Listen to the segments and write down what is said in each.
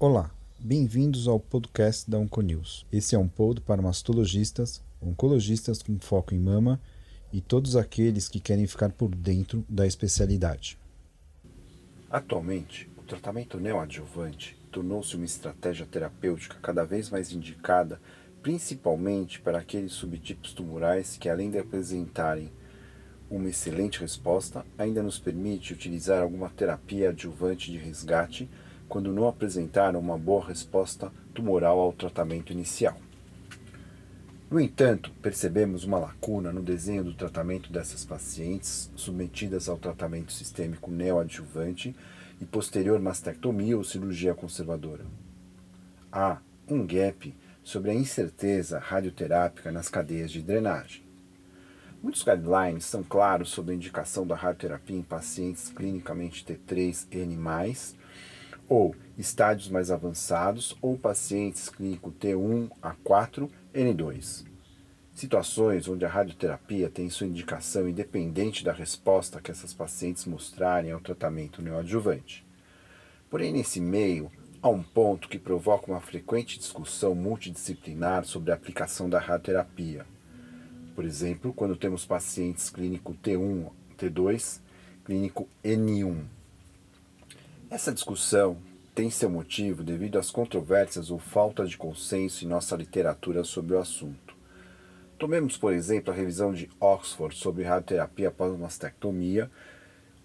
Olá, bem-vindos ao podcast da OncoNews. Esse é um pod para mastologistas, oncologistas com foco em mama e todos aqueles que querem ficar por dentro da especialidade. Atualmente, o tratamento neoadjuvante tornou-se uma estratégia terapêutica cada vez mais indicada, principalmente para aqueles subtipos tumorais que, além de apresentarem uma excelente resposta, ainda nos permite utilizar alguma terapia adjuvante de resgate quando não apresentaram uma boa resposta tumoral ao tratamento inicial. No entanto, percebemos uma lacuna no desenho do tratamento dessas pacientes submetidas ao tratamento sistêmico neoadjuvante e posterior mastectomia ou cirurgia conservadora. Há um gap sobre a incerteza radioterápica nas cadeias de drenagem. Muitos guidelines são claros sobre a indicação da radioterapia em pacientes clinicamente T3N+, ou estádios mais avançados, ou pacientes clínico T1 a 4 N2. Situações onde a radioterapia tem sua indicação independente da resposta que essas pacientes mostrarem ao tratamento neoadjuvante. Porém, nesse meio, há um ponto que provoca uma frequente discussão multidisciplinar sobre a aplicação da radioterapia. Por exemplo, quando temos pacientes clínico T1, T2, clínico N1. Essa discussão tem seu motivo devido às controvérsias ou falta de consenso em nossa literatura sobre o assunto. Tomemos, por exemplo, a revisão de Oxford sobre radioterapia após mastectomia,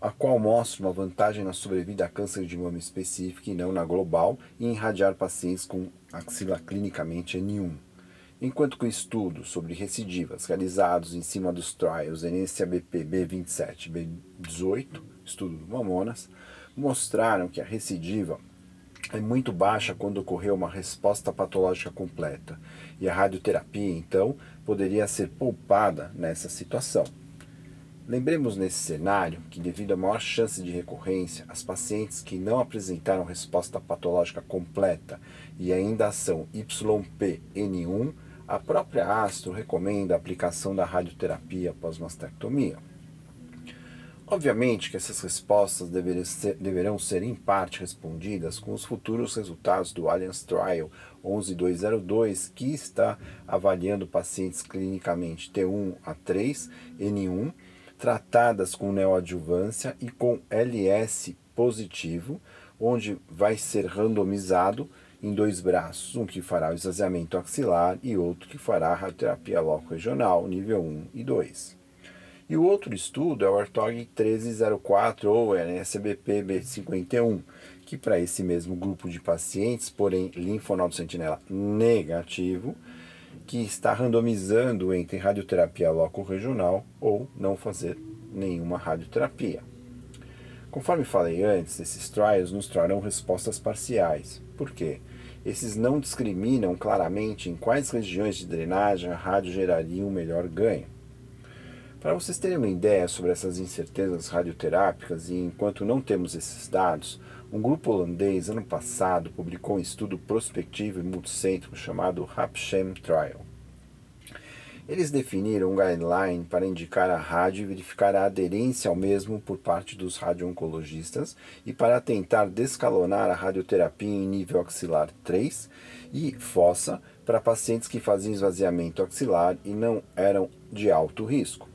a qual mostra uma vantagem na sobrevida a câncer de mama específica e não na global, e em irradiar pacientes com axila clinicamente N1. Enquanto que o estudo sobre recidivas realizados em cima dos trials NSABP B27 B18, estudo do Mamonas, mostraram que a recidiva é muito baixa quando ocorreu uma resposta patológica completa, e a radioterapia, então, poderia ser poupada nessa situação. Lembremos nesse cenário que, devido à maior chance de recorrência, as pacientes que não apresentaram resposta patológica completa e ainda são YPN1, a própria ASTRO recomenda a aplicação da radioterapia após mastectomia. Obviamente que essas respostas deverão ser em parte respondidas com os futuros resultados do Alliance Trial 11202, que está avaliando pacientes clinicamente T1 a 3, N1, tratadas com neoadjuvância e com LS positivo, onde vai ser randomizado em dois braços, um que fará o esvaziamento axilar e outro que fará a radioterapia local regional, nível 1 e 2. E o outro estudo é o RTOG 1304 ou NSBP B51, que para esse mesmo grupo de pacientes, porém linfonodo sentinela negativo, que está randomizando entre radioterapia loco-regional ou não fazer nenhuma radioterapia. Conforme falei antes, esses trials nos trarão respostas parciais. Por quê? Esses não discriminam claramente em quais regiões de drenagem a rádio geraria um melhor ganho. Para vocês terem uma ideia sobre essas incertezas radioterápicas, e enquanto não temos esses dados, um grupo holandês, ano passado, publicou um estudo prospectivo e multicêntrico chamado Hapchem Trial. Eles definiram um guideline para indicar a rádio e verificar a aderência ao mesmo por parte dos radio-oncologistas e para tentar descalonar a radioterapia em nível axilar 3 e fossa para pacientes que faziam esvaziamento axilar e não eram de alto risco.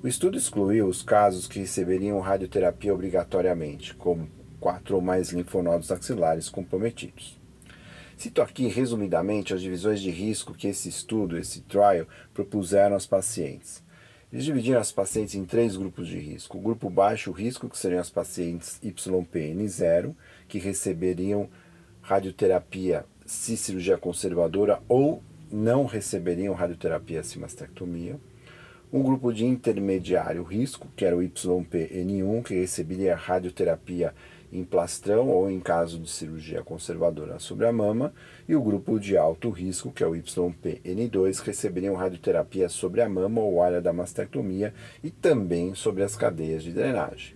O estudo excluiu os casos que receberiam radioterapia obrigatoriamente, como 4 ou mais linfonodos axilares comprometidos. Cito aqui resumidamente as divisões de risco que esse trial, propuseram aos pacientes. Eles dividiram as pacientes em 3 grupos de risco. O grupo baixo risco, que seriam as pacientes YPN0, que receberiam radioterapia se cirurgia conservadora ou não receberiam radioterapia se mastectomia. Um grupo de intermediário risco, que era o YPN1, que receberia radioterapia em plastrão ou em caso de cirurgia conservadora sobre a mama, e o grupo de alto risco, que é o YPN2, que receberiam radioterapia sobre a mama ou área da mastectomia e também sobre as cadeias de drenagem.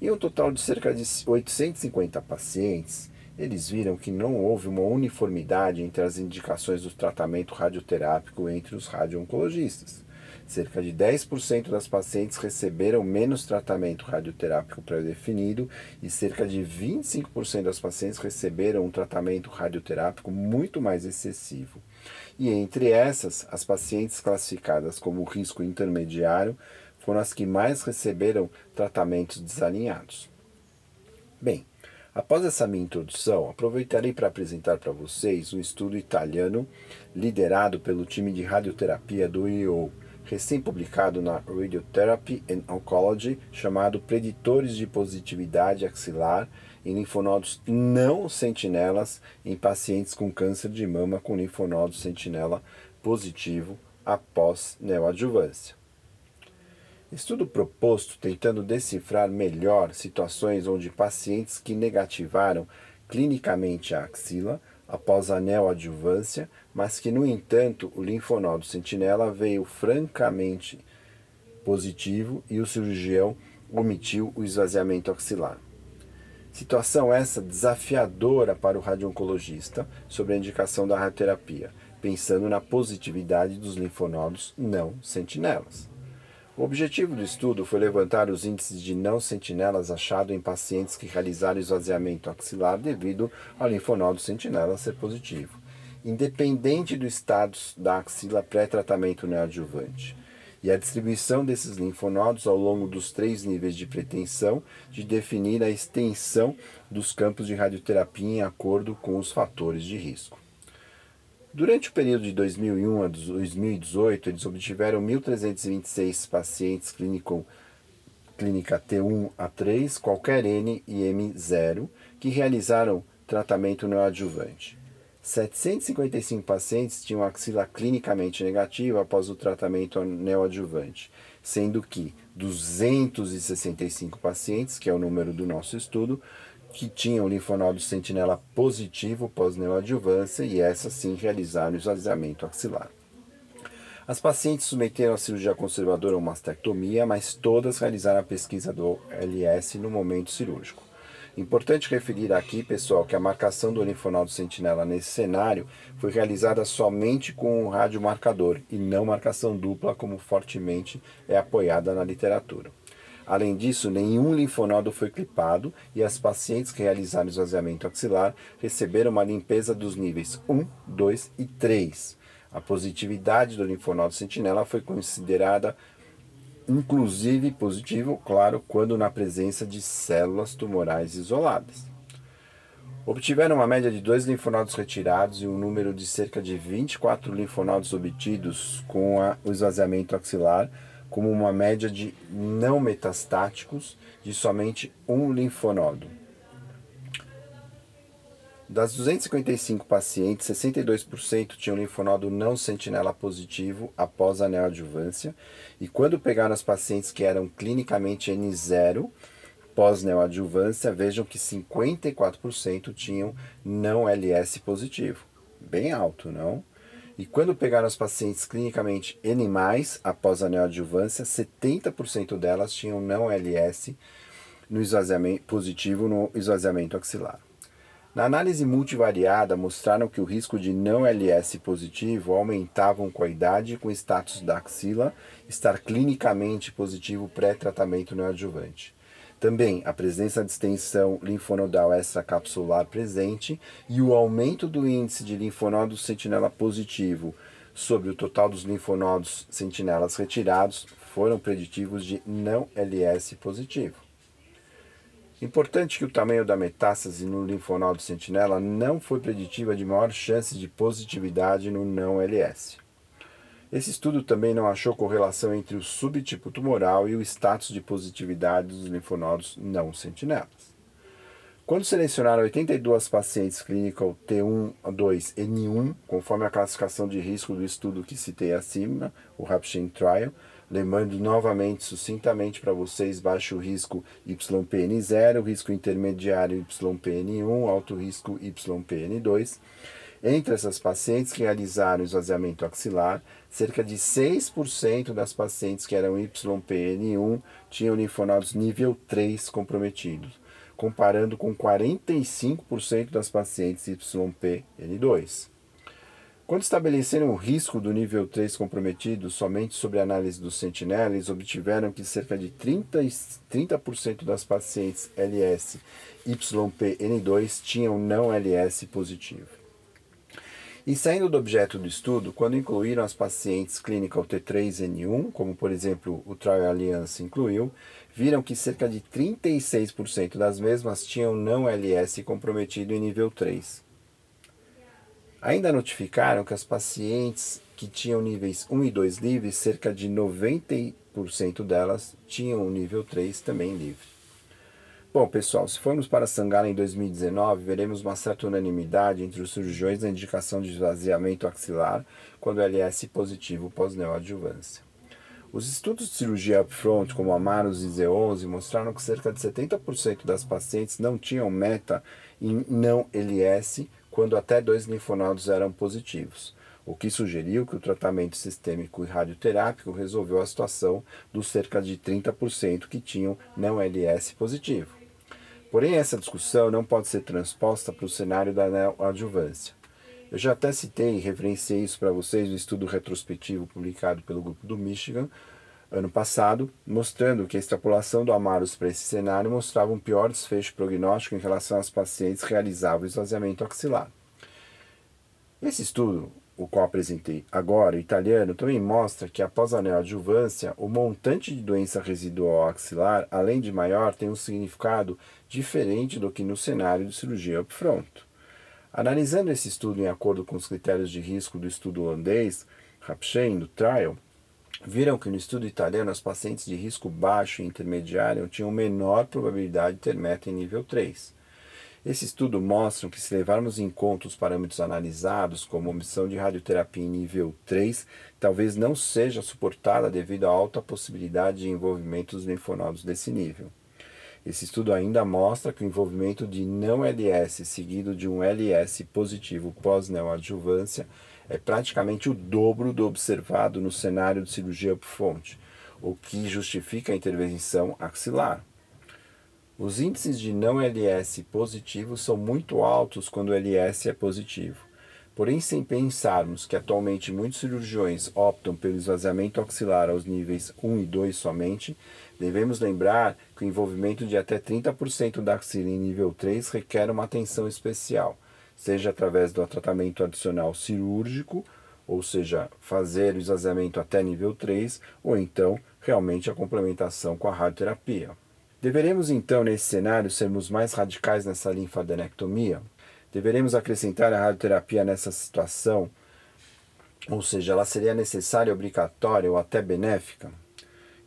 Em um total de cerca de 850 pacientes, eles viram que não houve uma uniformidade entre as indicações do tratamento radioterápico entre os radio-oncologistas. Cerca de 10% das pacientes receberam menos tratamento radioterápico pré-definido e cerca de 25% das pacientes receberam um tratamento radioterápico muito mais excessivo. E entre essas, as pacientes classificadas como risco intermediário foram as que mais receberam tratamentos desalinhados. Bem, após essa minha introdução, aproveitarei para apresentar para vocês um estudo italiano liderado pelo time de radioterapia do IOU, recém-publicado na Radiotherapy and Oncology, chamado Preditores de Positividade Axilar em linfonodos não sentinelas em pacientes com câncer de mama com linfonodo sentinela positivo após neoadjuvância. Estudo proposto tentando decifrar melhor situações onde pacientes que negativaram clinicamente a axila após a neoadjuvância, mas que, no entanto, o linfonodo sentinela veio francamente positivo e o cirurgião omitiu o esvaziamento axilar. Situação essa desafiadora para o radiooncologista sobre a indicação da radioterapia, pensando na positividade dos linfonodos não sentinelas. O objetivo do estudo foi levantar os índices de não sentinelas achados em pacientes que realizaram esvaziamento axilar devido ao linfonodo sentinela ser positivo, independente do status da axila pré-tratamento neoadjuvante, e a distribuição desses linfonodos ao longo dos 3 níveis de pretensão de definir a extensão dos campos de radioterapia em acordo com os fatores de risco. Durante o período de 2001 a 2018, eles obtiveram 1.326 pacientes clínica T1 a 3, qualquer N e M0, que realizaram tratamento neoadjuvante. 755 pacientes tinham axila clinicamente negativa após o tratamento neoadjuvante, sendo que 265 pacientes, que é o número do nosso estudo, que tinham linfonodo sentinela positivo pós-neoadjuvância e essas sim realizaram o esvaziamento axilar. As pacientes submeteram a cirurgia conservadora a uma mastectomia, mas todas realizaram a pesquisa do LS no momento cirúrgico. Importante referir aqui, pessoal, que a marcação do linfonodo sentinela nesse cenário foi realizada somente com um radiomarcador e não marcação dupla, como fortemente é apoiada na literatura. Além disso, nenhum linfonodo foi clipado e as pacientes que realizaram esvaziamento axilar receberam uma limpeza dos níveis 1, 2 e 3. A positividade do linfonodo sentinela foi considerada inclusive positivo, claro, quando na presença de células tumorais isoladas. Obtiveram uma média de 2 linfonodos retirados e um número de cerca de 24 linfonodos obtidos com o esvaziamento axilar, como uma média de não metastáticos de somente um linfonodo. Das 255 pacientes, 62% tinham linfonodo não sentinela positivo após a neoadjuvância, e quando pegaram as pacientes que eram clinicamente N0 pós-neoadjuvância, vejam que 54% tinham não LS positivo. Bem alto, não? E quando pegaram as pacientes clinicamente N+, após a neoadjuvância, 70% delas tinham não LS positivo no esvaziamento axilar. Na análise multivariada, mostraram que o risco de não LS positivo aumentavam com a idade e com o status da axila estar clinicamente positivo pré-tratamento neoadjuvante. Também a presença de extensão linfonodal extracapsular presente e o aumento do índice de linfonodo sentinela positivo sobre o total dos linfonodos sentinelas retirados foram preditivos de não LS positivo. Importante que o tamanho da metástase no linfonodo sentinela não foi preditiva de maior chance de positividade no não LS. Esse estudo também não achou correlação entre o subtipo tumoral e o status de positividade dos linfonodos não sentinelas. Quando selecionaram 82 pacientes clínicos T1, 2, N1, conforme a classificação de risco do estudo que citei acima, o Rapshain trial, lembrando novamente, sucintamente para vocês, baixo risco YPN0, risco intermediário YPN1, alto risco YPN2, entre essas pacientes que realizaram esvaziamento axilar, cerca de 6% das pacientes que eram YPN1 tinham linfonodos nível 3 comprometidos, comparando com 45% das pacientes YPN2. Quando estabeleceram o risco do nível 3 comprometido somente sobre a análise dos sentinelas, obtiveram que cerca de 30% das pacientes LS YPN2 tinham não LS positivo. E saindo do objeto do estudo, quando incluíram as pacientes clínicas T3N1, como por exemplo o Trial Alliance incluiu, viram que cerca de 36% das mesmas tinham não LS comprometido em nível 3. Ainda notificaram que as pacientes que tinham níveis 1 e 2 livres, cerca de 90% delas tinham o nível 3 também livre. Bom, pessoal, se formos para Sangala em 2019, veremos uma certa unanimidade entre os cirurgiões na indicação de esvaziamento axilar quando LS positivo pós-neoadjuvância. Os estudos de cirurgia upfront, como Amaros e Z11, mostraram que cerca de 70% das pacientes não tinham meta em não LS quando até 2 linfonodos eram positivos, o que sugeriu que o tratamento sistêmico e radioterápico resolveu a situação dos cerca de 30% que tinham não LS positivo. Porém, essa discussão não pode ser transposta para o cenário da neoadjuvância. Eu já até citei e referenciei isso para vocês no estudo retrospectivo publicado pelo grupo do Michigan ano passado, mostrando que a extrapolação do Amaros para esse cenário mostrava um pior desfecho prognóstico em relação às pacientes que realizavam esvaziamento axilar. Esse estudo, o qual apresentei agora, italiano, também mostra que após a neoadjuvância, o montante de doença residual axilar, além de maior, tem um significado diferente do que no cenário de cirurgia upfront. Analisando esse estudo em acordo com os critérios de risco do estudo holandês, Rapshain trial, viram que no estudo italiano as pacientes de risco baixo e intermediário tinham menor probabilidade de ter meta em nível 3. Esse estudo mostra que se levarmos em conta os parâmetros analisados, como omissão de radioterapia em nível 3, talvez não seja suportada devido à alta possibilidade de envolvimento dos linfonodos desse nível. Esse estudo ainda mostra que o envolvimento de não LS seguido de um LS positivo pós-neoadjuvância é praticamente o dobro do observado no cenário de cirurgia upfront, o que justifica a intervenção axilar. Os índices de não LS positivo são muito altos quando o LS é positivo. Porém, sem pensarmos que atualmente muitos cirurgiões optam pelo esvaziamento axilar aos níveis 1 e 2 somente, devemos lembrar que o envolvimento de até 30% da axila em nível 3 requer uma atenção especial, seja através do tratamento adicional cirúrgico, ou seja, fazer o esvaziamento até nível 3, ou então realmente a complementação com a radioterapia. Deveremos então, nesse cenário, sermos mais radicais nessa linfadenectomia? Deveremos acrescentar a radioterapia nessa situação? Ou seja, ela seria necessária, obrigatória ou até benéfica?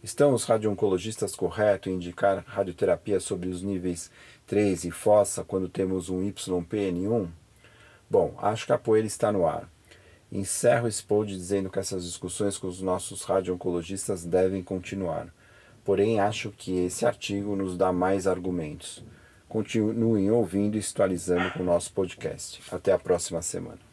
Estão os radiooncologistas corretos em indicar radioterapia sobre os níveis 3 e fossa quando temos um YPN1? Bom, acho que a poeira está no ar. Encerro esse pod dizendo que essas discussões com os nossos radio-oncologistas devem continuar. Porém, acho que esse artigo nos dá mais argumentos. Continuem ouvindo e se atualizando com o nosso podcast. Até a próxima semana.